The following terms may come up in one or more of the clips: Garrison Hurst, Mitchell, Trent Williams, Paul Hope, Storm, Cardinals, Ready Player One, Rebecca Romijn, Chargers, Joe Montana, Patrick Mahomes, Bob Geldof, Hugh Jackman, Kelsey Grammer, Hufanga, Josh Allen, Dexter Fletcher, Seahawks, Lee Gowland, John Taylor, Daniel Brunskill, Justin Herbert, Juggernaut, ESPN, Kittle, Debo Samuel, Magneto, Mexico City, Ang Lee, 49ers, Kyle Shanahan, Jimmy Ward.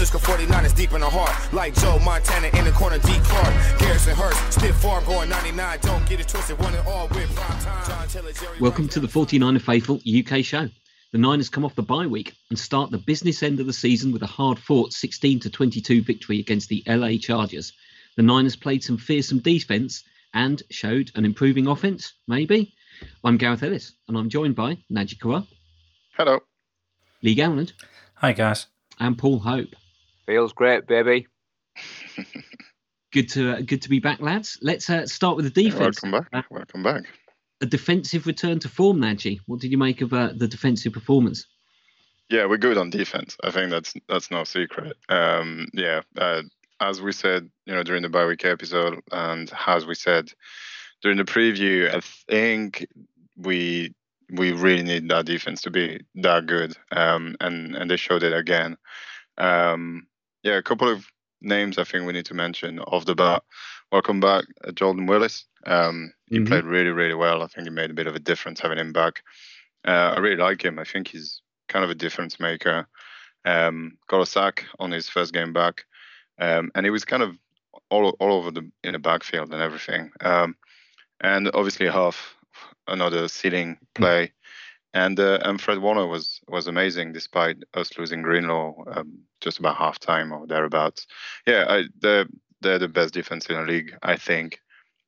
Francisco 49ers deep in the heart, like Joe Montana in the corner, D. Clark, Garrison Hurst, stiff farm going 99, don't get it twisted, one and all with prime time. John Taylor, Jerry. Welcome to the 49er Faithful UK show. The Niners come off the bye week and start the business end of the season with a hard-fought 16-22 victory against the LA Chargers. The Niners played some fearsome defense and showed an improving offense, maybe. I'm Gareth Ellis, and I'm joined by Najikua. Hello. Lee Gowland. Hi, guys. And Paul Hope. Feels great, baby. Good to be back, lads. Let's start with the defense. Yeah, welcome back. A defensive return to form, Najee. What did you make of the defensive performance? Yeah, we're good on defense. I think that's no secret. As we said, during the bye week episode, and as we said during the preview, I think we really need that defense to be that good, and they showed it again. A couple of names I think we need to mention off the bat. Welcome back, Jordan Willis. He played really, really well. I think it made a bit of a difference having him back. I really like him. I think he's kind of a difference maker. Got a sack on his first game back. And he was kind of all over in the backfield and everything. And obviously half another ceiling play. And Fred Warner was amazing despite us losing Greenlaw just about halftime or thereabouts. Yeah, they're the best defense in the league, I think,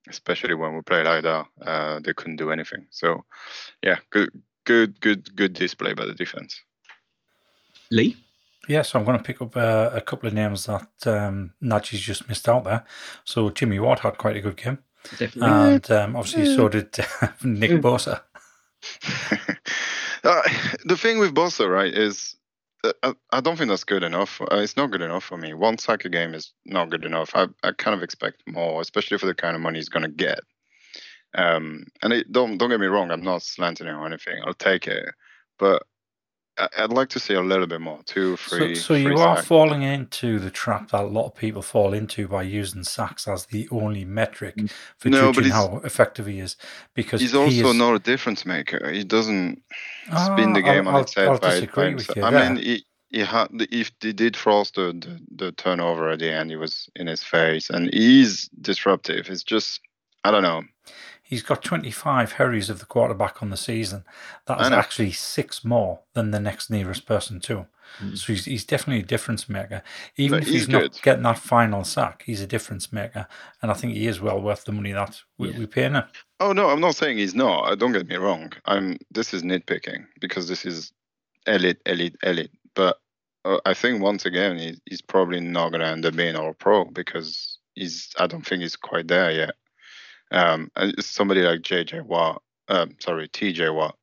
especially when we play like that. They couldn't do anything. So, yeah, good display by the defense. Lee? Yeah, so I'm going to pick up a couple of names that Najee's just missed out there. So Jimmy Ward had quite a good game. Definitely. And obviously so did Nick Bosa. The thing with Bosa, right, is I don't think that's good enough. It's not good enough for me. One sack a game is not good enough. I kind of expect more, especially for the kind of money he's going to get. Don't get me wrong, I'm not slanting him or anything. I'll take it. But I'd like to see a little bit more. 2, 3. So you are falling into the trap that a lot of people fall into by using sacks as the only metric for judging how effective he is. Because he's also not a difference maker. He doesn't spin the game on its head by himself. I mean, he did force the turnover at the end. He was in his face, and he's disruptive. It's just, I don't know. He's got 25 hurries of the quarterback on the season. That is actually 6 more than the next nearest person to him. So he's definitely a difference maker. Even if he's not getting that final sack, he's a difference maker. And I think he is well worth the money that we pay him. Oh, no, I'm not saying he's not. Don't get me wrong. This is nitpicking because this is elite. But I think once again, he's probably not going to end up being All-Pro because I don't think he's quite there yet. Somebody like JJ Watt, TJ Watt.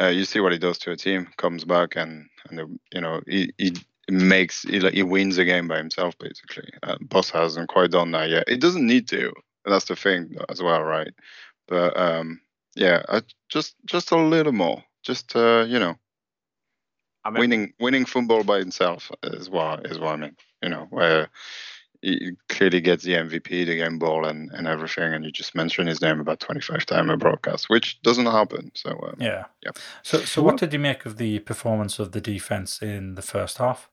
You see what he does to a team. Comes back and he wins a game by himself basically. Boss hasn't quite done that yet. It doesn't need to. That's the thing as well, right? But just a little more. Just winning football by himself is what I mean. Where. He clearly gets the MVP, the game ball, and everything, and you just mentioned his name about 25 times a broadcast, which doesn't happen. So yeah. So what did you make of the performance of the defense in the first half?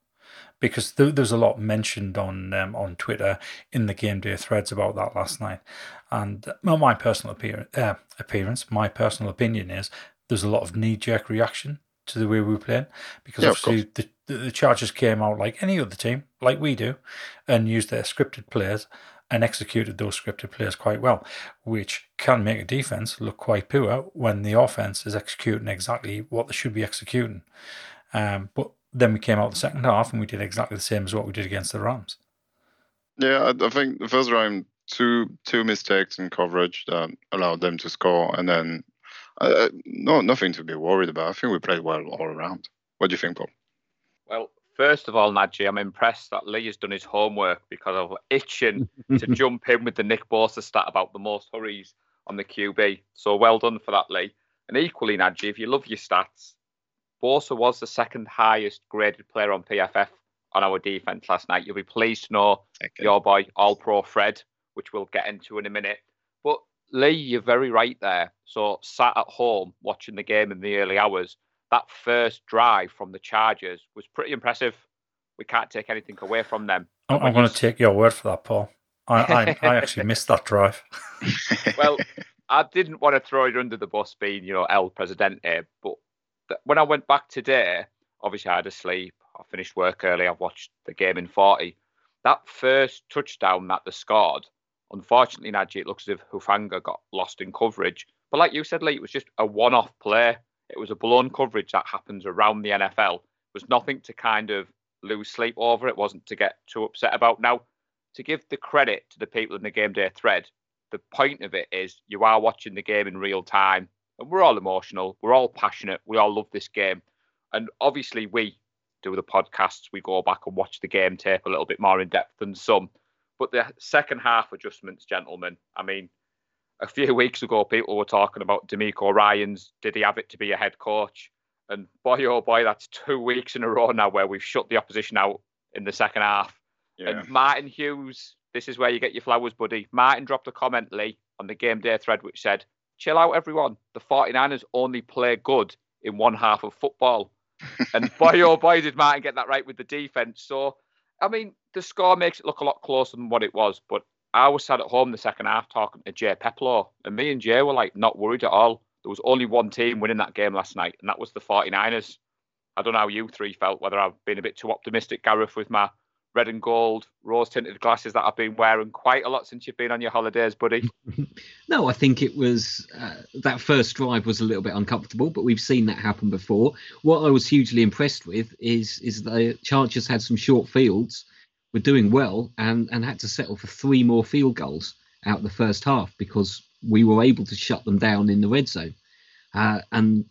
Because there's a lot mentioned on Twitter in the game day threads about that last night, and my personal opinion is there's a lot of knee-jerk reaction to the way we were playing, because obviously the Chargers came out like any other team, like we do, and used their scripted players and executed those scripted players quite well, which can make a defense look quite poor when the offense is executing exactly what they should be executing. But then we came out the second half and we did exactly the same as what we did against the Rams. Yeah, I think the first round, two mistakes in coverage that allowed them to score, and then nothing to be worried about. I think we played well all around. What do you think, Paul? Well, first of all, Najee, I'm impressed that Lee has done his homework because I was itching to jump in with the Nick Bosa stat about the most hurries on the QB. So well done for that, Lee. And equally, Najee, if you love your stats, Bosa was the second highest graded player on PFF on our defence last night. You'll be pleased to know your boy All-Pro Fred, which we'll get into in a minute. But Lee, you're very right there. So sat at home watching the game in the early hours, that first drive from the Chargers was pretty impressive. we can't take anything away from them. I'm going to take your word for that, Paul. I actually missed that drive. Well, I didn't want to throw you under the bus being, you know, El Presidente, but when I went back today, obviously I had a sleep. I finished work early. I've watched the game in 40. That first touchdown that they scored, unfortunately, Najee, it looks as if Hufanga got lost in coverage. But like you said, Lee, it was just a one-off play. It was a blown coverage that happens around the NFL. It was nothing to kind of lose sleep over. It wasn't to get too upset about. Now, to give the credit to the people in the game day thread, the point of it is you are watching the game in real time. And we're all emotional. We're all passionate. We all love this game. And obviously, we do the podcasts. We go back and watch the game tape a little bit more in depth than some. But the second half adjustments, gentlemen, I mean, a few weeks ago, people were talking about D'Amico Ryans. Did he have it to be a head coach? And boy, oh boy, that's 2 weeks in a row now where we've shut the opposition out in the second half. Yeah. And Martin Hughes, this is where you get your flowers, buddy. Martin dropped a comment, Lee, on the game day thread, which said, chill out, everyone. The 49ers only play good in one half of football. And boy, oh boy, did Martin get that right with the defence. So, I mean, the score makes it look a lot closer than what it was. But I was sat at home the second half talking to Jay Peplow, and me and Jay were like not worried at all. There was only one team winning that game last night, and that was the 49ers. I don't know how you three felt, whether I've been a bit too optimistic, Gareth, with my red and gold, rose-tinted glasses that I've been wearing quite a lot since you've been on your holidays, buddy. No, I think it was that first drive was a little bit uncomfortable, but we've seen that happen before. What I was hugely impressed with is the Chargers had some short fields, were doing well, and had to settle for three more field goals out of the first half because we were able to shut them down in the red zone. And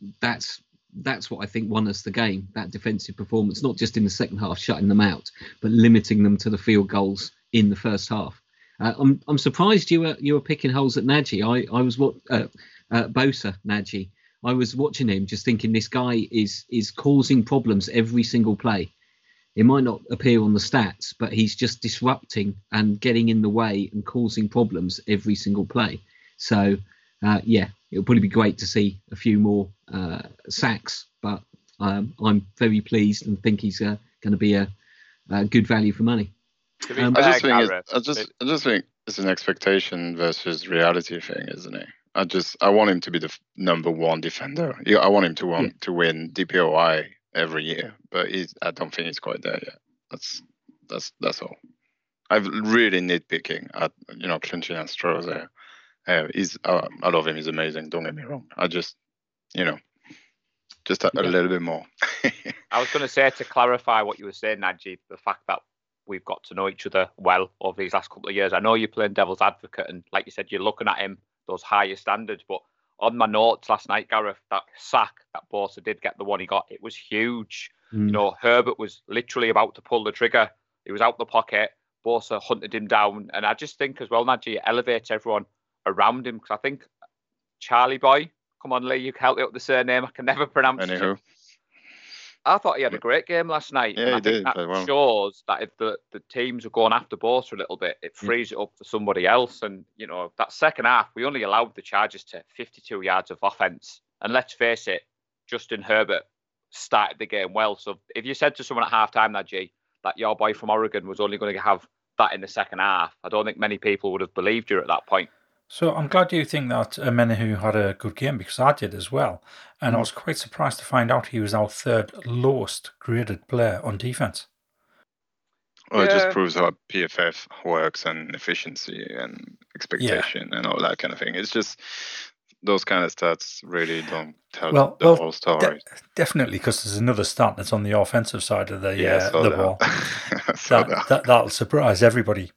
that's what I think won us the game, that defensive performance, not just in the second half, shutting them out, but limiting them to the field goals in the first half. I'm surprised you were picking holes at Najee. I was Bosa, Najee. I was watching him just thinking this guy is causing problems every single play. It might not appear on the stats, but he's just disrupting and getting in the way and causing problems every single play. So, it'll probably be great to see a few more sacks, but I'm very pleased and think he's going to be a good value for money. I just think it's an expectation versus reality thing, isn't it? I want him to be the number one defender. I want him to win DPOI every year, but I don't think he's quite there yet. That's all. I've really nitpicking at clinching and straws there. I love him. He's amazing. Don't get me wrong. I just, a little bit more. I was going to say, to clarify what you were saying, Najee, the fact that we've got to know each other well over these last couple of years. I know you're playing devil's advocate, and like you said, you're looking at him, those higher standards. But on my notes last night, Gareth, that sack that Bosa did get, the one he got, it was huge. Mm. Herbert was literally about to pull the trigger. He was out the pocket. Bosa hunted him down. And I just think as well, Najee, it elevates everyone around him, because I think Charlie Boy, come on Lee, you can help me up the surname, I can never pronounce it. I thought he had a great game last night. Yeah, and I think that shows that if the teams are going after Bosa a little bit, it frees it up for somebody else. And that second half, we only allowed the Chargers to 52 yards of offense. And let's face it, Justin Herbert started the game well. So if you said to someone at halftime, Najee, that your boy from Oregon was only going to have that in the second half, I don't think many people would have believed you at that point. So I'm glad you think that Menahou had a good game, because I did as well. And I was quite surprised to find out he was our third lowest graded player on defence. Well, it just proves how PFF works, and efficiency and expectation and all that kind of thing. It's just those kind of stats really don't tell the whole story. Definitely, because there's another stat that's on the offensive side of the ball. That'll surprise everybody.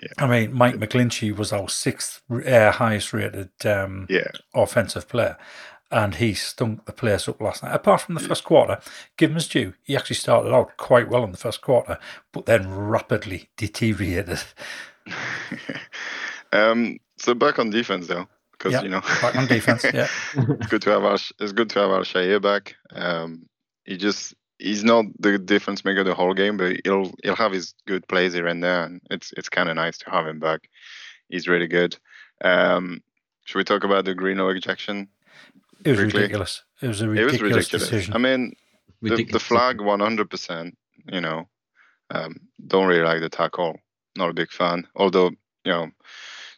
Yeah. I mean, Mike McGlinchey was our sixth highest rated offensive player, and he stunk the place up last night. Apart from the first quarter, give him his due. He actually started out quite well in the first quarter, but then rapidly deteriorated. So back on defense, though, because back on defense. Yeah, it's good to have our Shea back. He's not the difference maker the whole game, but he'll have his good plays here and there, and it's kind of nice to have him back. He's really good. Should we talk about the Greenlaw ejection? It was ridiculous. It was a ridiculous decision. I mean, the flag 100%. Don't really like the tackle. Not a big fan. Although, you know,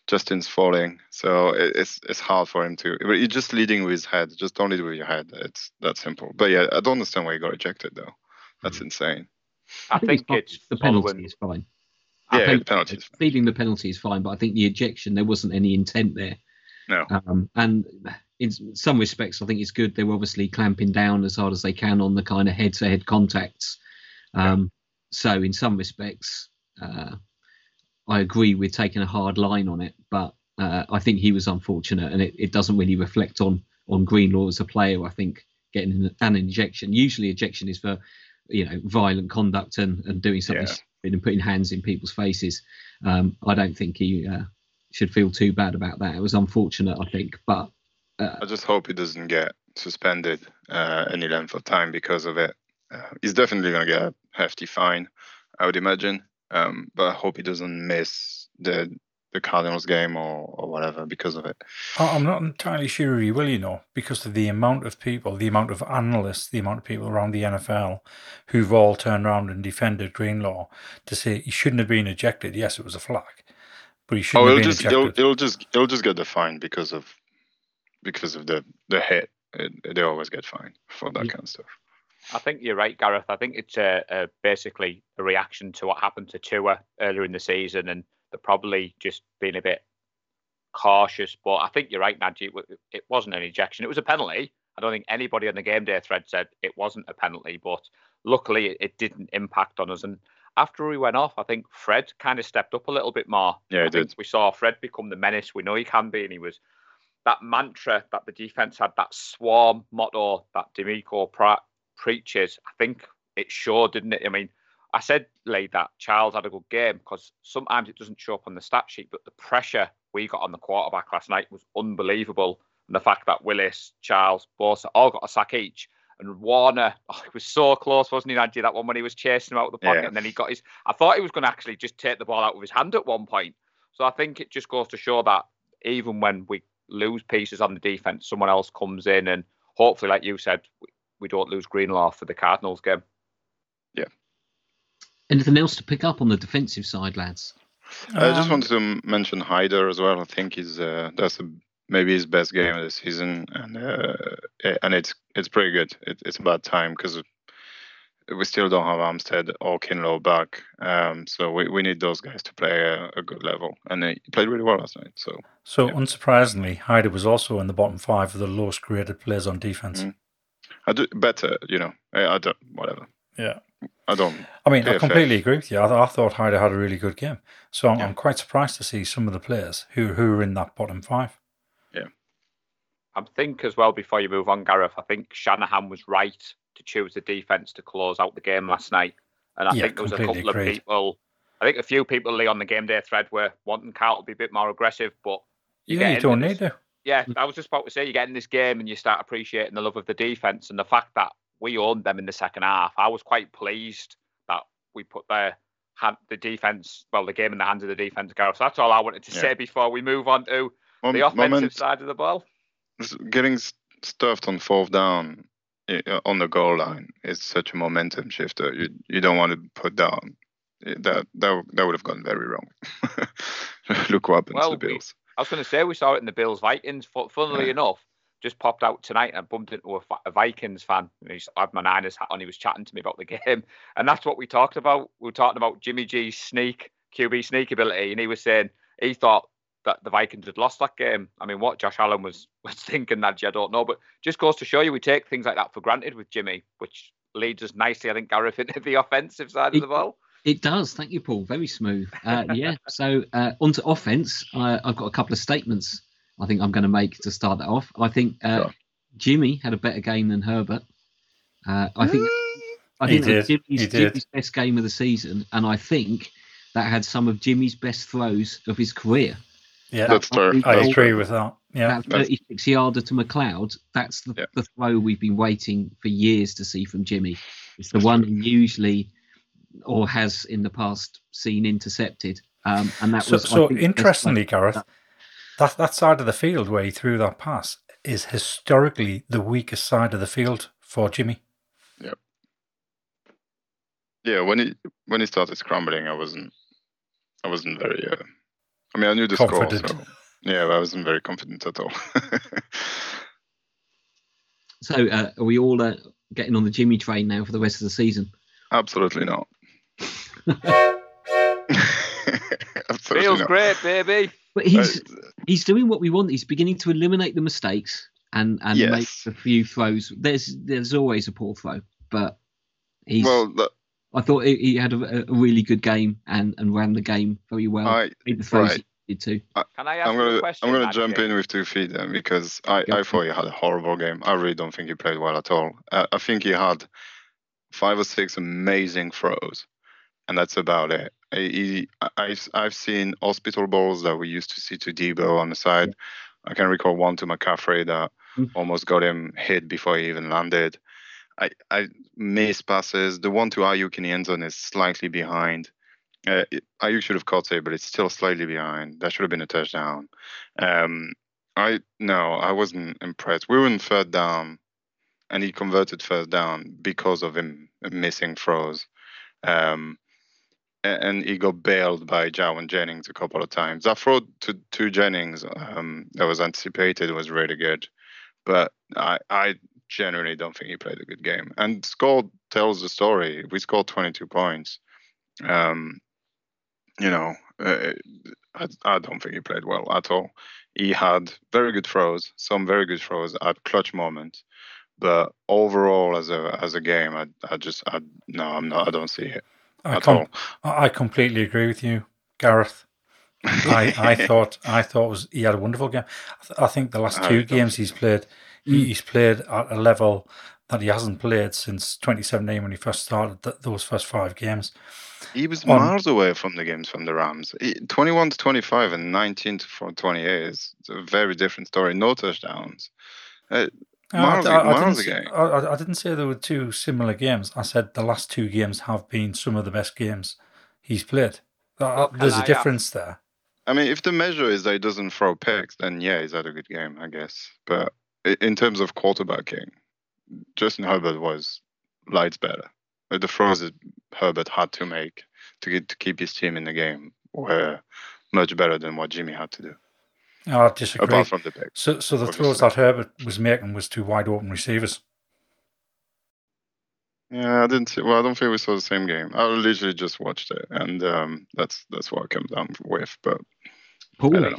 Justin's falling, so it's hard for him to. But you're just leading with his head. Just don't lead with your head. It's that simple. But yeah, I don't understand why he got ejected though. That's insane. I think it's the penalty is fine. Yeah, the penalty is fine. Leading the penalty is fine, but I think the ejection, there wasn't any intent there. No. And in some respects, I think it's good. They were obviously clamping down as hard as they can on the kind of head-to-head contacts. So in some respects, I agree with taking a hard line on it, but I think he was unfortunate, and it doesn't really reflect on Greenlaw as a player, I think, getting an ejection. Usually ejection is for, you know, violent conduct and doing something stupid and putting hands in people's faces. I don't think he should feel too bad about that. It was unfortunate, I think, but I just hope he doesn't get suspended any length of time because of it. He's definitely going to get a hefty fine, I would imagine. But I hope he doesn't miss the Cardinals game or whatever because of it. I'm not entirely sure he will, you know, because of the amount of people, the amount of analysts, the amount of people around the NFL who've all turned around and defended Greenlaw to say he shouldn't have been ejected. Yes, it was a flag, but he shouldn't have been ejected. It'll just get the fine because of the hit. They always get fined for that kind of stuff. I think you're right, Gareth. I think it's basically a reaction to what happened to Tua earlier in the season, and they're probably just being a bit cautious. But I think you're right, Najee. It wasn't an ejection. It was a penalty. I don't think anybody on the game day thread said it wasn't a penalty, but luckily it didn't impact on us. And after we went off, I think Fred kind of stepped up a little bit more. Yeah, I think we saw Fred become the menace we know he can be, and he was... That mantra that the defence had, that swarm motto that D'Amico preaches, I think it showed, didn't it? I mean, I said late that Charles had a good game because sometimes it doesn't show up on the stat sheet, but the pressure we got on the quarterback last night was unbelievable. And the fact that Willis, Charles, Bosa all got a sack each. And Warner, he was so close, wasn't he, Najee, that one when he was chasing him out of the pocket and then he got his... I thought he was going to actually just take the ball out with his hand at one point. So I think it just goes to show that even when we lose pieces on the defence, someone else comes in, and hopefully, like you said, we don't lose Greenlaw for the Cardinals game. Yeah. Anything else to pick up on the defensive side, lads? I just wanted to mention Hyder as well. I think he's maybe his best game of the season, and it's pretty good. It's about time because we still don't have Armstead or Kinlow back, so we need those guys to play a good level, and they played really well last night. So unsurprisingly, Hyder was also in the bottom five of the lowest graded players on defense. Mm-hmm. I do better, you know. I don't. Whatever. Yeah. I don't. I mean, PFF. I completely agree with you. I thought Hyder had a really good game, so I'm quite surprised to see some of the players who are in that bottom five. Yeah. I think as well, before you move on, Gareth, I think Shanahan was right to choose the defense to close out the game last night, and I think there was a couple of people. I think a few people, Lee, on the game day thread were wanting Kyle to be a bit more aggressive, but you don't need to. Yeah, I was just about to say, you get in this game and you start appreciating the love of the defense and the fact that we owned them in the second half. I was quite pleased that we put the game in the hands of the defense, Gareth. So that's all I wanted to say before we move on to the offensive side of the ball. Getting stuffed on fourth down on the goal line is such a momentum shifter. You don't want to put down. That would have gone very wrong. Look what happens to the Bills. I was going to say, we saw it in the Bills-Vikings. Funnily enough, just popped out tonight and I bumped into a Vikings fan. He had my Niners hat on. He was chatting to me about the game. And that's what we talked about. We were talking about Jimmy G's QB sneak ability. And he was saying he thought that the Vikings had lost that game. I mean, what Josh Allen was thinking, Najee, I don't know. But just goes to show you, we take things like that for granted with Jimmy, which leads us nicely, I think, Gareth, into the offensive side of the ball. It does. Thank you, Paul. Very smooth. So onto offense. I've got a couple of statements I think I'm going to make to start that off. I think Jimmy had a better game than Herbert. I think that was Jimmy's best game of the season, and I think that had some of Jimmy's best throws of his career. Yeah, that's fair. I agree with that. Yeah, that 36-yarder to McCloud. That's the throw we've been waiting for years to see from Jimmy. It's the one he usually, or has in the past, seen intercepted. And that was so interestingly, Gareth, that side of the field where he threw that pass is historically the weakest side of the field for Jimmy. Yep. Yeah, when he started scrambling, I wasn't very. I mean, I knew the confident. Score. So, yeah, I wasn't very confident at all. So, are we all getting on the Jimmy train now for the rest of the season? Absolutely not. Absolutely feels not. Great, baby. But he's doing what we want. He's beginning to eliminate the mistakes and yes. Make a few throws. There's always a poor throw, but he's. Well, I thought he had a really good game and ran the game very well. Can I ask a question? I'm going to jump in with 2 feet then, because I thought he had a horrible game. I really don't think he played well at all. I think he had 5 or 6 amazing throws, and that's about it. I've seen hospital balls that we used to see to Debo on the side. Yeah. I can recall one to McCaffrey that almost got him hit before he even landed. I miss passes. The one to Ayuk in the end zone is slightly behind. Ayuk should have caught it, but it's still slightly behind. That should have been a touchdown. I wasn't impressed. We were in third down, and he converted first down because of him missing throws. And he got bailed by Jawan Jennings a couple of times. That throw to Jennings that was anticipated was really good. But I generally don't think he played a good game. And score tells the story. We scored 22 points. I don't think he played well at all. He had very good throws, some very good throws at clutch moments. But overall, as a game, I don't see it at all. I completely agree with you, Gareth. I thought he had a wonderful game. I think the last two games he's played, he's played at a level that he hasn't played since 2017 when he first started those first 5 games. He was miles away from the games from the Rams. 21-25 and 19-28 is a very different story. No touchdowns. I didn't say there were 2 similar games. I said the last 2 games have been some of the best games he's played. There's a difference there. I mean, if the measure is that he doesn't throw picks, then he's had a good game, I guess. But in terms of quarterbacking, Justin Herbert was lights better. The throws that Herbert had to make to keep his team in the game were much better than what Jimmy had to do. I disagree. Apart from the pick, so the obviously. Throws that Herbert was making was to wide open receivers. Yeah, I don't think we saw the same game. I literally just watched it, and that's what I came down with. But Paul, to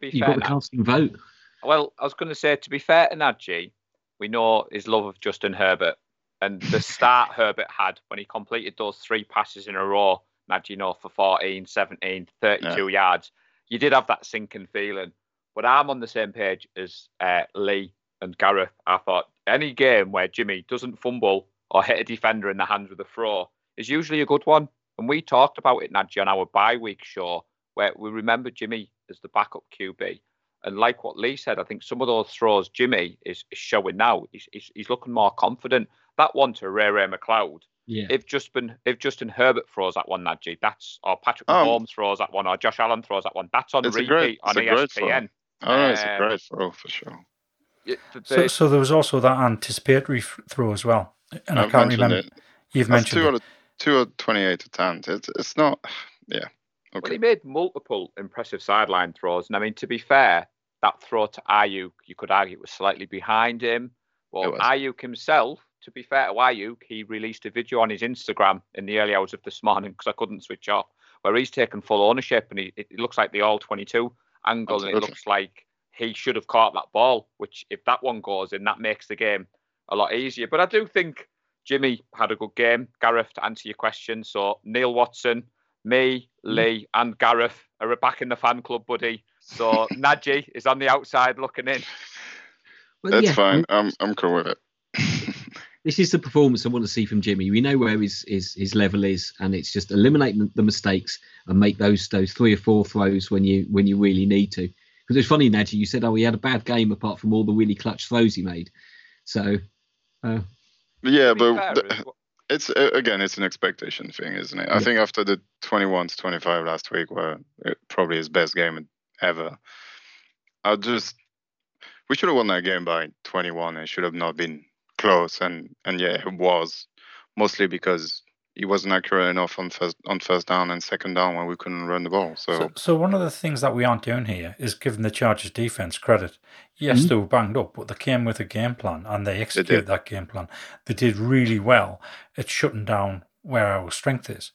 be fair, you got the casting vote. Well, I was going to say, to be fair to Najee, we know his love of Justin Herbert and the start Herbert had when he completed those 3 passes in a row. Najee North for 14, 17, 32 yards. You did have that sinking feeling, but I'm on the same page as Lee and Gareth. I thought any game where Jimmy doesn't fumble or hit a defender in the hands with a throw is usually a good one. And we talked about it, Najee, on our bye-week show, where we remember Jimmy as the backup QB. And like what Lee said, I think some of those throws Jimmy is showing now. He's looking more confident. That one to Ray-Ray McCloud. Yeah. If Justin Herbert throws that one, Najee, or Patrick Mahomes throws that one, or Josh Allen throws that one, that's on repeat on ESPN. It's a great throw for sure. So there was also that anticipatory throw as well, and I can't remember. You've mentioned 2 or 28 attempts. It's not, yeah. Okay. Well, he made multiple impressive sideline throws, and I mean, to be fair, that throw to Ayuk, you could argue, was slightly behind him. Well, Ayuk himself. To be fair to Ayuk, he released a video on his Instagram in the early hours of this morning because I couldn't switch off, where he's taken full ownership and it looks like the all-22 angle. Absolutely. And it looks like he should have caught that ball, which if that one goes in, that makes the game a lot easier. But I do think Jimmy had a good game, Gareth, to answer your question. So Neil Watson, me, Lee and Gareth are back in the fan club, buddy. So Najee is on the outside looking in. Well, that's fine. I'm cool with it. This is the performance I want to see from Jimmy. We know where his level is, and it's just eliminate the mistakes and make those 3 or 4 throws when you really need to. Because it's funny, Najee, you said, he had a bad game apart from all the really clutch throws he made. So, it's an expectation thing, isn't it? I think after the 21-25 last week, where it probably his best game ever, we should have won that game by 21. It should have not been close, and it was mostly because he wasn't accurate enough on first down and second down when we couldn't run the ball. So one of the things that we aren't doing here is giving the Chargers defense credit. Yes, they were banged up, but they came with a game plan and they executed that game plan. They did really well at shutting down where our strength is.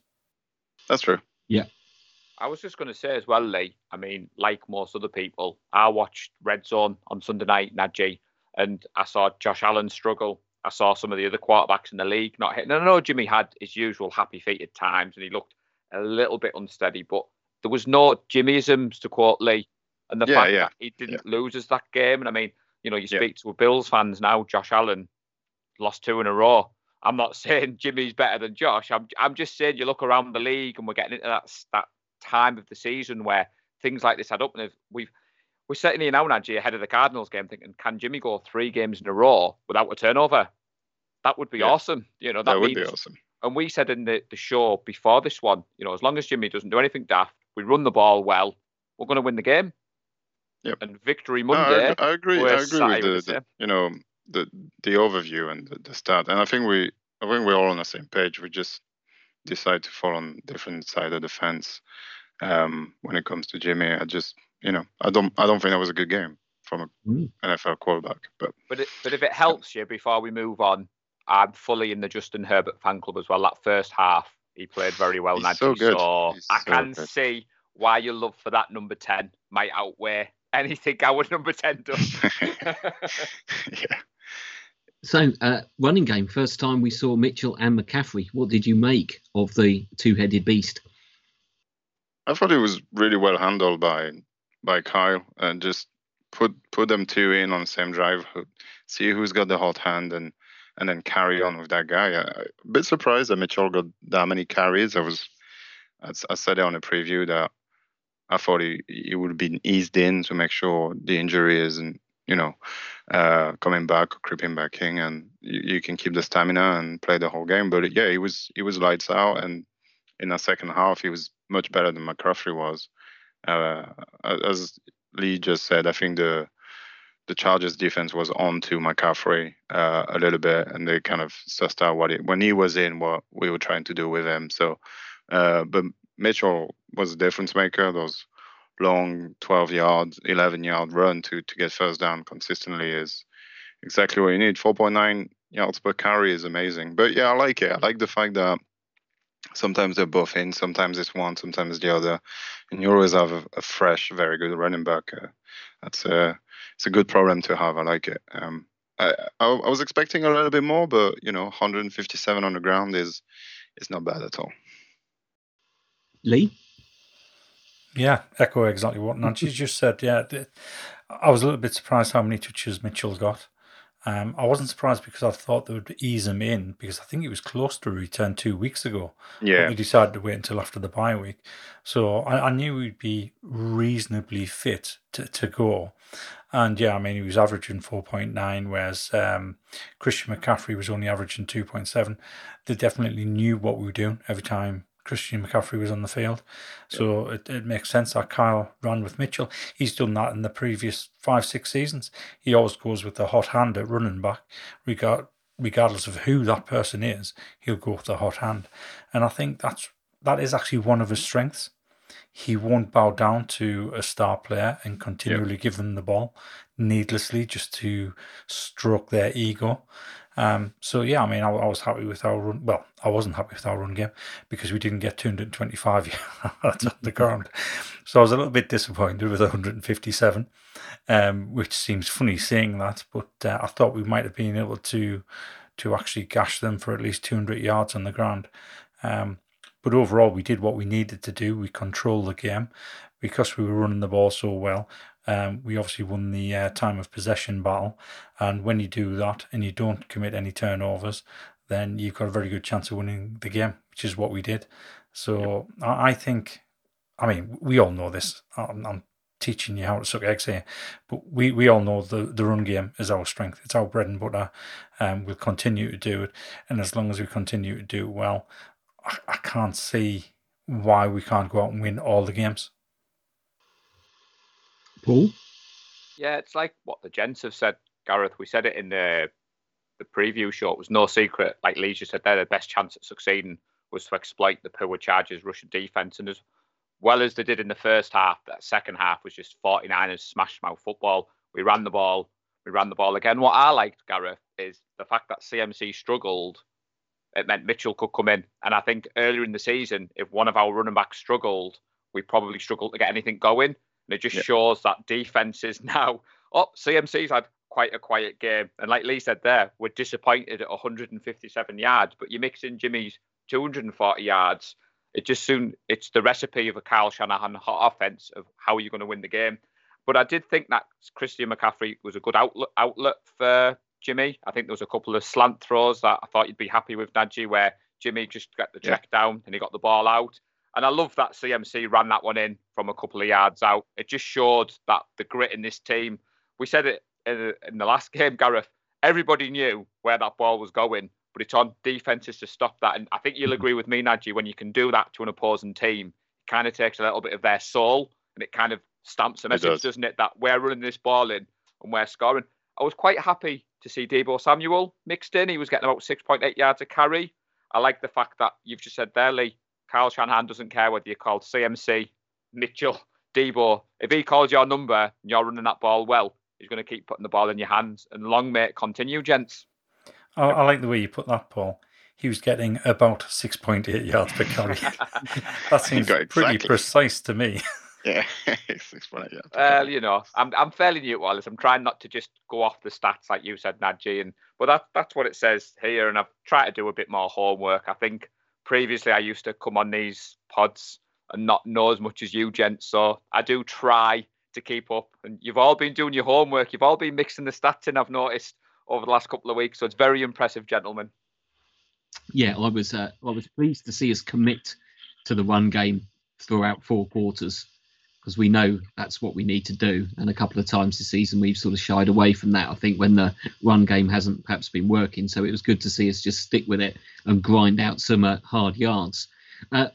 That's true. Yeah. I was just going to say as well, Lee, I mean, like most other people, I watched Red Zone on Sunday night, Najee, and I saw Josh Allen struggle. I saw some of the other quarterbacks in the league not hitting. And I know Jimmy had his usual happy feet at times, and he looked a little bit unsteady, but there was no Jimmyisms, to quote Lee, and the fact that he didn't lose us that game. And I mean, you know, you speak to Bills fans now, Josh Allen lost 2 in a row. I'm not saying Jimmy's better than Josh. I'm just saying you look around the league and we're getting into that time of the season where things like this add up. And we're sitting here now, Najee, ahead of the Cardinals game, thinking, can Jimmy go 3 games in a row without a turnover? That would be awesome. You know, that would be awesome. And we said in the show before this one, you know, as long as Jimmy doesn't do anything daft, we run the ball well, we're going to win the game. Yep. And victory Monday. No, I agree. I agree with the overview and the start. And I think we're all on the same page. We just decide to fall on different side of the fence when it comes to Jimmy. I don't think that was a good game from an NFL quarterback. But if it helps you before we move on, I'm fully in the Justin Herbert fan club as well. That first half, he played very well. He's so good. So I can see why your love for that number 10 might outweigh anything our number 10 does. So running game, first time we saw Mitchell and McCaffrey. What did you make of the two-headed beast? I thought it was really well handled by Kyle, and just put them two in on the same drive, see who's got the hot hand, and then carry on with that guy. I'm a bit surprised that Mitchell got that many carries. I said it on a preview that I thought he would have been eased in to make sure the injury isn't, coming back or creeping back in, and you can keep the stamina and play the whole game. But yeah, he was lights out, and in the second half, he was much better than McCaffrey was. As Lee just said, I think the Chargers defense was on to McCaffrey a little bit, and they kind of sussed out when he was in, what we were trying to do with him. So, but Mitchell was a difference maker. Those long 12-yard, 11-yard run to get first down consistently is exactly what you need. 4.9 yards per carry is amazing. But yeah, I like it. I like the fact that sometimes they're both in, sometimes it's one, sometimes the other. And you always have a fresh, very good running back. It's a good problem to have. I like it. I was expecting a little bit more, but, 157 on the ground is not bad at all. Lee? Yeah, echo exactly what Nancy just said. Yeah, I was a little bit surprised how many touches Mitchell got. I wasn't surprised because I thought they would ease him in, because I think he was close to a return 2 weeks ago. Yeah. We decided to wait until after the bye week. So I knew he'd be reasonably fit to go. And yeah, I mean, he was averaging 4.9, whereas Christian McCaffrey was only averaging 2.7. They definitely knew what we were doing every time Christian McCaffrey was on the field. So it makes sense that Kyle ran with Mitchell. He's done that in the previous 5-6 seasons. He always goes with the hot hand at running back. Regardless of who that person is, he'll go with the hot hand. And I think that is actually one of his strengths. He won't bow down to a star player and continually give them the ball needlessly just to stroke their ego. I was happy with our run. Well, I wasn't happy with our run game because we didn't get 225 yards on the ground. So I was a little bit disappointed with 157, which seems funny saying that, but I thought we might have been able to actually gash them for at least 200 yards on the ground. But overall, we did what we needed to do. We controlled the game because we were running the ball so well. We obviously won the time of possession battle, and when you do that and you don't commit any turnovers, then you've got a very good chance of winning the game, which is what we did. So I think, we all know this. I'm teaching you how to suck eggs here, but we all know the run game is our strength. It's our bread and butter. We'll continue to do it, and as long as we continue to do it well, I can't see why we can't go out and win all the games. Paul? Yeah, it's like what the gents have said, Gareth. We said it in the preview show. It was no secret. Like Lee just said, they're the best chance at succeeding was to exploit the poor Chargers' rushing defense. And as well as they did in the first half, that second half was just 49ers smash-mouth football. We ran the ball. We ran the ball again. What I liked, Gareth, is the fact that CMC struggled. It meant Mitchell could come in. And I think earlier in the season, if one of our running backs struggled, we probably struggled to get anything going. And it just shows that defenses now, CMC's had quite a quiet game. And like Lee said there, we're disappointed at 157 yards, but you mix in Jimmy's 240 yards. It just soon, it's the recipe of a Kyle Shanahan hot offense of how you're going to win the game. But I did think that Christian McCaffrey was a good outlet for Jimmy. I think there was a couple of slant throws that I thought you'd be happy with, Najee, where Jimmy just got the check down and he got the ball out. And I love that CMC ran that one in from a couple of yards out. It just showed that the grit in this team. We said it in the last game, Gareth. Everybody knew where that ball was going, but it's on defenses to stop that. And I think you'll agree with me, Najee, when you can do that to an opposing team, it kind of takes a little bit of their soul and it kind of stamps a message, doesn't it, that we're running this ball in and we're scoring. I was quite happy to see Debo Samuel mixed in. He was getting about 6.8 yards a carry. I like the fact that you've just said there, Lee, Kyle Shanahan doesn't care whether you're called CMC, Mitchell, Debo. If he calls your number and you're running that ball well, he's going to keep putting the ball in your hands. And long may it continue, gents. I like the way you put that, Paul. He was getting about 6.8 yards per carry. That seems pretty precise to me. Yeah, 6.8 yards. Well, you know, I'm fairly new to all this. I'm trying not to just go off the stats like you said, Najee. But that's what it says here. And I've tried to do a bit more homework. I think previously I used to come on these pods and not know as much as you gents. So I do try to keep up. And you've all been doing your homework. You've all been mixing the stats in, I've noticed, over the last couple of weeks. So it's very impressive, gentlemen. Yeah, I was pleased to see us commit to the run game throughout four quarters, because we know that's what we need to do. And a couple of times this season, we've sort of shied away from that, I think, when the run game hasn't perhaps been working. So it was good to see us just stick with it and grind out some hard yards.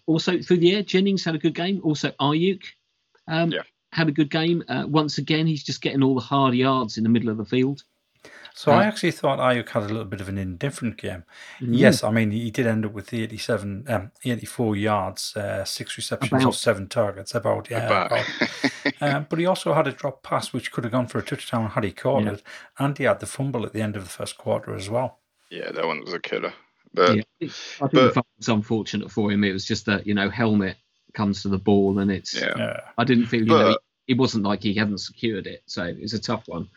Also, through the air, Jennings had a good game. Also, Ayuk had a good game. Once again, he's just getting all the hard yards in the middle of the field. So I actually thought Ayuk had a little bit of an indifferent game. Mm-hmm. Yes, I mean, he did end up with 84 yards, 6 receptions or 7 targets, about. But he also had a drop pass, which could have gone for a touchdown had he caught it, and he had the fumble at the end of the first quarter as well. Yeah, that one was a killer. But I think the fumble was unfortunate for him. It was just that, you know, helmet comes to the ball, and it's... Yeah. I didn't feel, it wasn't like he hadn't secured it, so it was a tough one.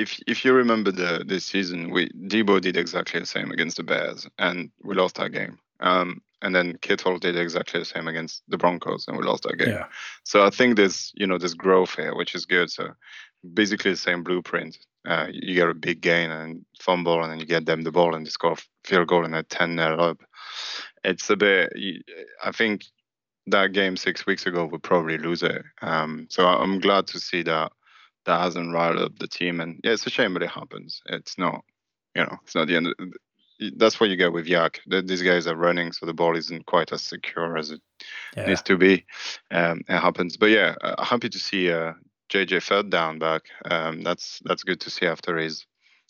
If you remember this season, Debo did exactly the same against the Bears, and we lost our game. And then Kittle did exactly the same against the Broncos, and we lost our game. Yeah. So I think there's growth here, which is good. So basically the same blueprint. You get a big gain and fumble, and then you get them the ball and they score field goal and a 10-0 up. It's a bit... I think that game 6 weeks ago, we probably lose it. So I'm glad to see that. That hasn't riled up the team, and it's a shame, but it happens. It's not, it's not the end. That's what you get with Yak. These guys are running, so the ball isn't quite as secure as it needs to be. It happens, but happy to see JJ third down back. That's good to see after his,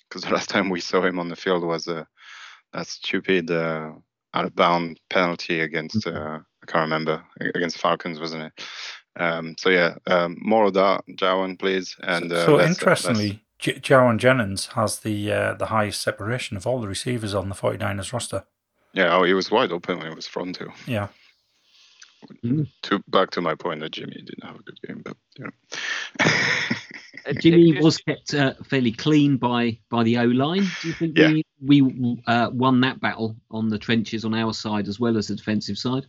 because the last time we saw him on the field was that stupid out of bound penalty against I can't remember, against Falcons, wasn't it? More of that, Jawan, please. And interestingly, Jawan Jennings has the highest separation of all the receivers on the 49ers roster. Yeah, he was wide open when he was thrown to. Yeah. Back to my point that Jimmy didn't have a good game, but Jimmy was kept fairly clean by the O-line. Do you think we won that battle on the trenches on our side as well as the defensive side?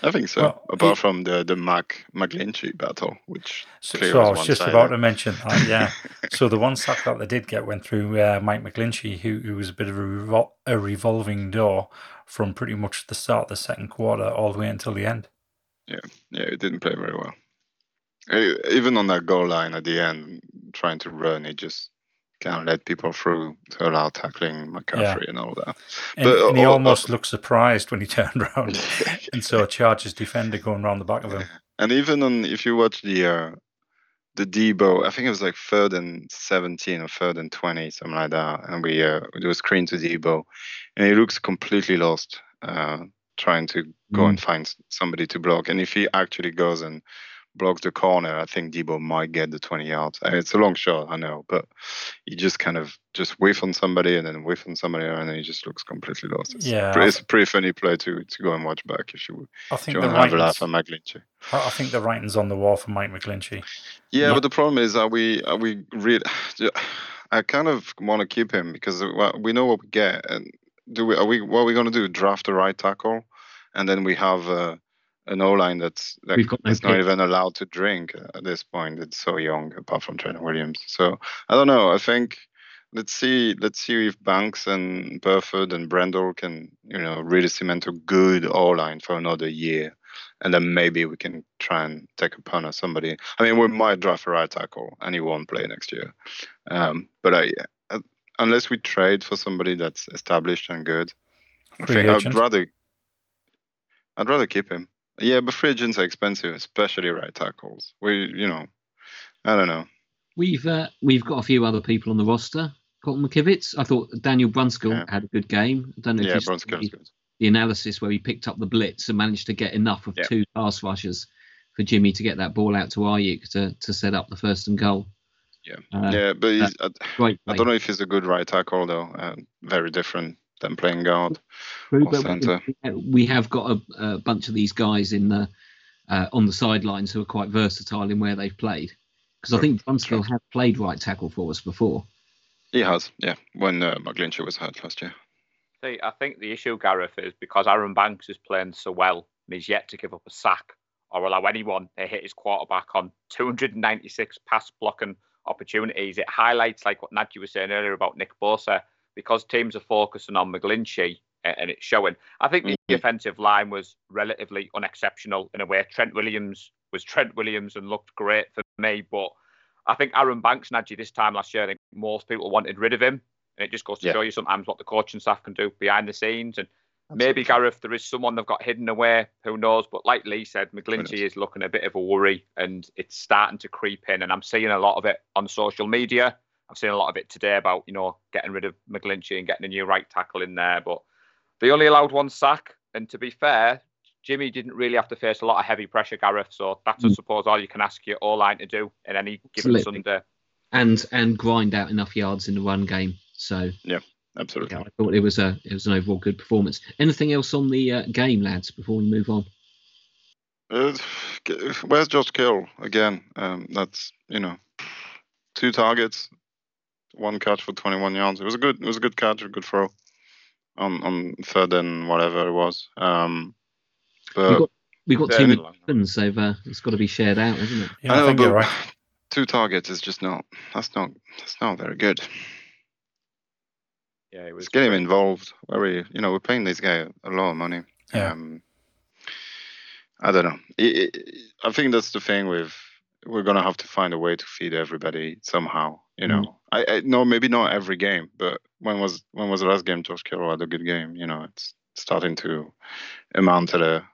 I think so, from the Mike McGlinchey battle, which so I was just about to mention that, So the one sack that they did get went through Mike McGlinchey, who was a bit of a revolving door from pretty much the start of the second quarter all the way until the end. Yeah, he didn't play very well. Even on that goal line at the end, trying to run, he just can't let people through to allow tackling McCaffrey and all that. But he almost looked surprised when he turned around and saw a Chargers defender going around the back of him. And even if you watch the Debo, I think it was like 3rd and 17 or 3rd and 20, something like that. And we do a screen to Debo, and he looks completely lost. trying to go and find somebody to block. And if he actually goes and blocks the corner, I think Debo might get the 20 yards. It's a long shot, I know, but he just kind of just whiff on somebody and then whiff on somebody and then he just looks completely lost. It's a pretty funny play to go and watch back if you, want to have a laugh at McGlinchey. I think the writing's on the wall for Mike McGlinchey. Yeah, but the problem is, are we really... I kind of want to keep him because we know what we get. And what are we going to do? Draft the right tackle, and then we have an O-line that's not even allowed to drink at this point. It's so young, apart from Trent Williams. So I don't know. I think let's see if Banks and Burford and Brendel can really cement a good O-line for another year, and then maybe we can try and take a punt at somebody. I mean, we might draft a right tackle, and he won't play next year. But unless we trade for somebody that's established and good, I'd rather keep him. Yeah, but free agents are expensive, especially right tackles. I don't know. We've got a few other people on the roster. Colton McKivitz. I thought Daniel Brunskill had a good game. I don't know if Brunskill's good. The analysis where he picked up the blitz and managed to get enough of two pass rushers for Jimmy to get that ball out to Ayuk to set up the first and goal. Yeah, but he's, I don't know if he's a good right tackle, though. Very different than playing guard or centre. We have got a bunch of these guys in on the sidelines who are quite versatile in where they've played. Because I think Brunskill has played right tackle for us before. He has, yeah, when McGlinchey was hurt last year. See, I think the issue, Gareth, is because Aaron Banks is playing so well and he's yet to give up a sack or allow anyone to hit his quarterback on 296 pass blocking opportunities. It highlights, like what Najikua was saying earlier about Nick Bosa, because teams are focusing on McGlinchey and it's showing. I think the offensive line was relatively unexceptional in a way. Trent Williams was Trent Williams and looked great for me, but I think Aaron Banks, Najikua, this time last year, I think most people wanted rid of him. And it just goes to show you sometimes what the coaching staff can do behind the scenes. And maybe, Gareth, there is someone they've got hidden away. Who knows? But like Lee said, McGlinchey is looking a bit of a worry and it's starting to creep in. And I'm seeing a lot of it on social media. I've seen a lot of it today about, getting rid of McGlinchey and getting a new right tackle in there. But they only allowed one sack. And to be fair, Jimmy didn't really have to face a lot of heavy pressure, Gareth. So that's, I suppose, all you can ask your O-line to do in any given Sunday. And grind out enough yards in the run game. So yeah, absolutely. I thought it was an overall good performance. Anything else on the game, lads, before we move on? Where's Josh Kittle again? That's 2 targets, 1 catch for 21 yards. It was a good catch, a good throw on third and whatever it was. We've got too many weapons, so it's got to be shared out, isn't it? Yeah, I think you're right. 2 targets is just not very good. Yeah, it's getting him involved. We're paying this guy a lot of money. Yeah. I don't know. I think that's the thing with we're going to have to find a way to feed everybody somehow. I know maybe not every game, but when was the last game Josh Kittle had a good game? It's starting to amount to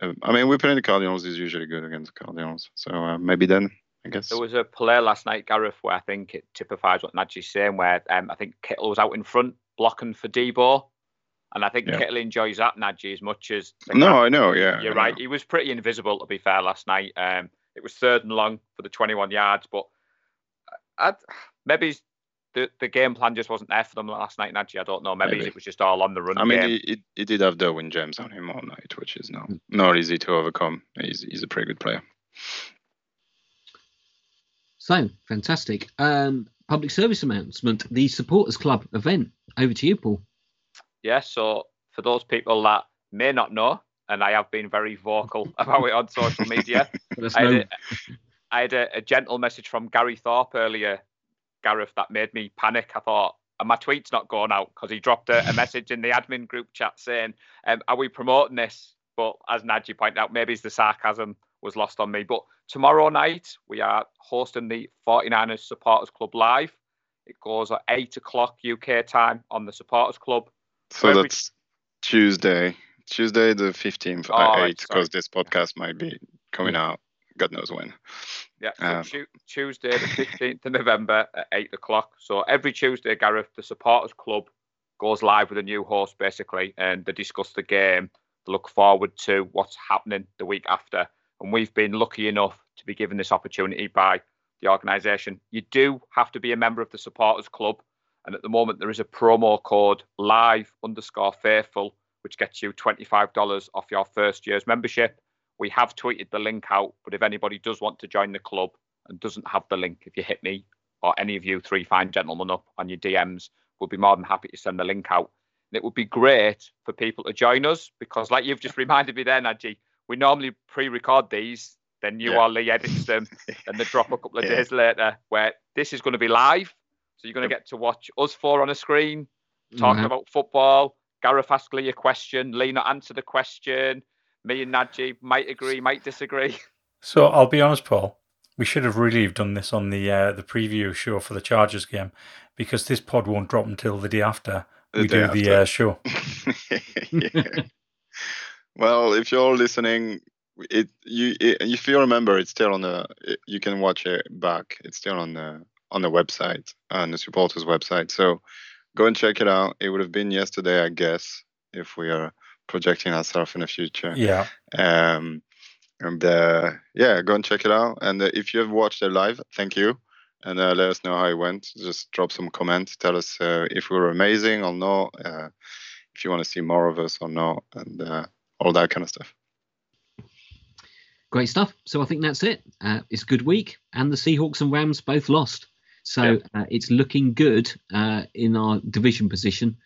we're playing the Cardinals. Is usually good against the Cardinals, so maybe then. I guess. There was a play last night, Gareth, where I think it typifies what Naji's saying, where I think Kittle was out in front blocking for Debo. And I think Kittle enjoys that, Najee, as much as... I know, yeah. You're right. He was pretty invisible, to be fair, last night. It was third and long for the 21 yards, but maybe the game plan just wasn't there for them last night, Najee. I don't know. Maybe it was just all on the run game. I mean, he did have Derwin James on him all night, which is not easy to overcome. He's a pretty good player. So, fantastic. Public service announcement, the Supporters Club event. Over to you, Paul. Yeah, so for those people that may not know, and I have been very vocal about it on social media, I had a gentle message from Gary Thorpe earlier, Gareth, that made me panic. I thought, and my tweet's not going out, because he dropped a message in the admin group chat saying, are we promoting this? But as Najee pointed out, maybe it's the sarcasm was lost on me. But tomorrow night, we are hosting the 49ers Supporters Club live. It goes at 8 o'clock UK time on the Supporters Club. So that's Tuesday the 15th at 8, because this podcast might be coming out, God knows when. Yeah, so Tuesday the 15th of November at 8 o'clock. So every Tuesday, Gareth, the Supporters Club goes live with a new host, basically, and they discuss the game, look forward to what's happening the week after. And we've been lucky enough to be given this opportunity by the organisation. You do have to be a member of the supporters club. And at the moment, there is a promo code live_faithful, which gets you $25 off your first year's membership. We have tweeted the link out, but if anybody does want to join the club and doesn't have the link, if you hit me or any of you three fine gentlemen up on your DMs, we'll be more than happy to send the link out. And it would be great for people to join us, because like you've just reminded me there, Najee, we normally pre-record these, then you or Lee edits them, and they drop a couple of days later, where this is going to be live. So you're going to get to watch us four on a screen, talking about football, Gareth ask Lee a question, Lee not answer the question, me and Najee might agree, might disagree. So I'll be honest, Paul, we should have really done this on the preview show for the Chargers game, because this pod won't drop until the day after we do the show. Well, if you're listening, if you remember, it's still on the. You can watch it back. It's still on the website, on the supporters' website. So go and check it out. It would have been yesterday, I guess, if we are projecting ourselves in the future. Yeah. Go and check it out. And if you have watched it live, thank you. And let us know how it went. Just drop some comments. Tell us if we were amazing or not, if you want to see more of us or not, and all that kind of stuff. Great stuff. So I think that's it. It's a good week. And the Seahawks and Rams both lost. So it's looking good in our division position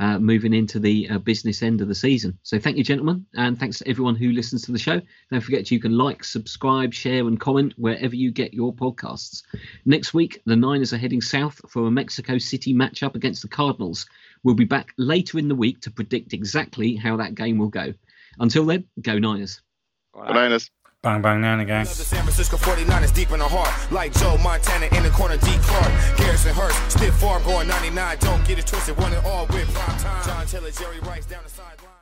moving into the business end of the season. So thank you, gentlemen. And thanks to everyone who listens to the show. Don't forget you can like, subscribe, share and comment wherever you get your podcasts. Next week, the Niners are heading south for a Mexico City matchup against the Cardinals. We'll be back later in the week to predict exactly how that game will go. Until then, go Niners. Go Niners. Bang, bang, nana gang. Love the San Francisco 49ers deep in the heart. Like Joe Montana in the corner, D. Clark. Garrison Hurst, stiff farm going 99. Don't get it twisted, one and all with prime time. John Taylor, Jerry Rice down the sideline.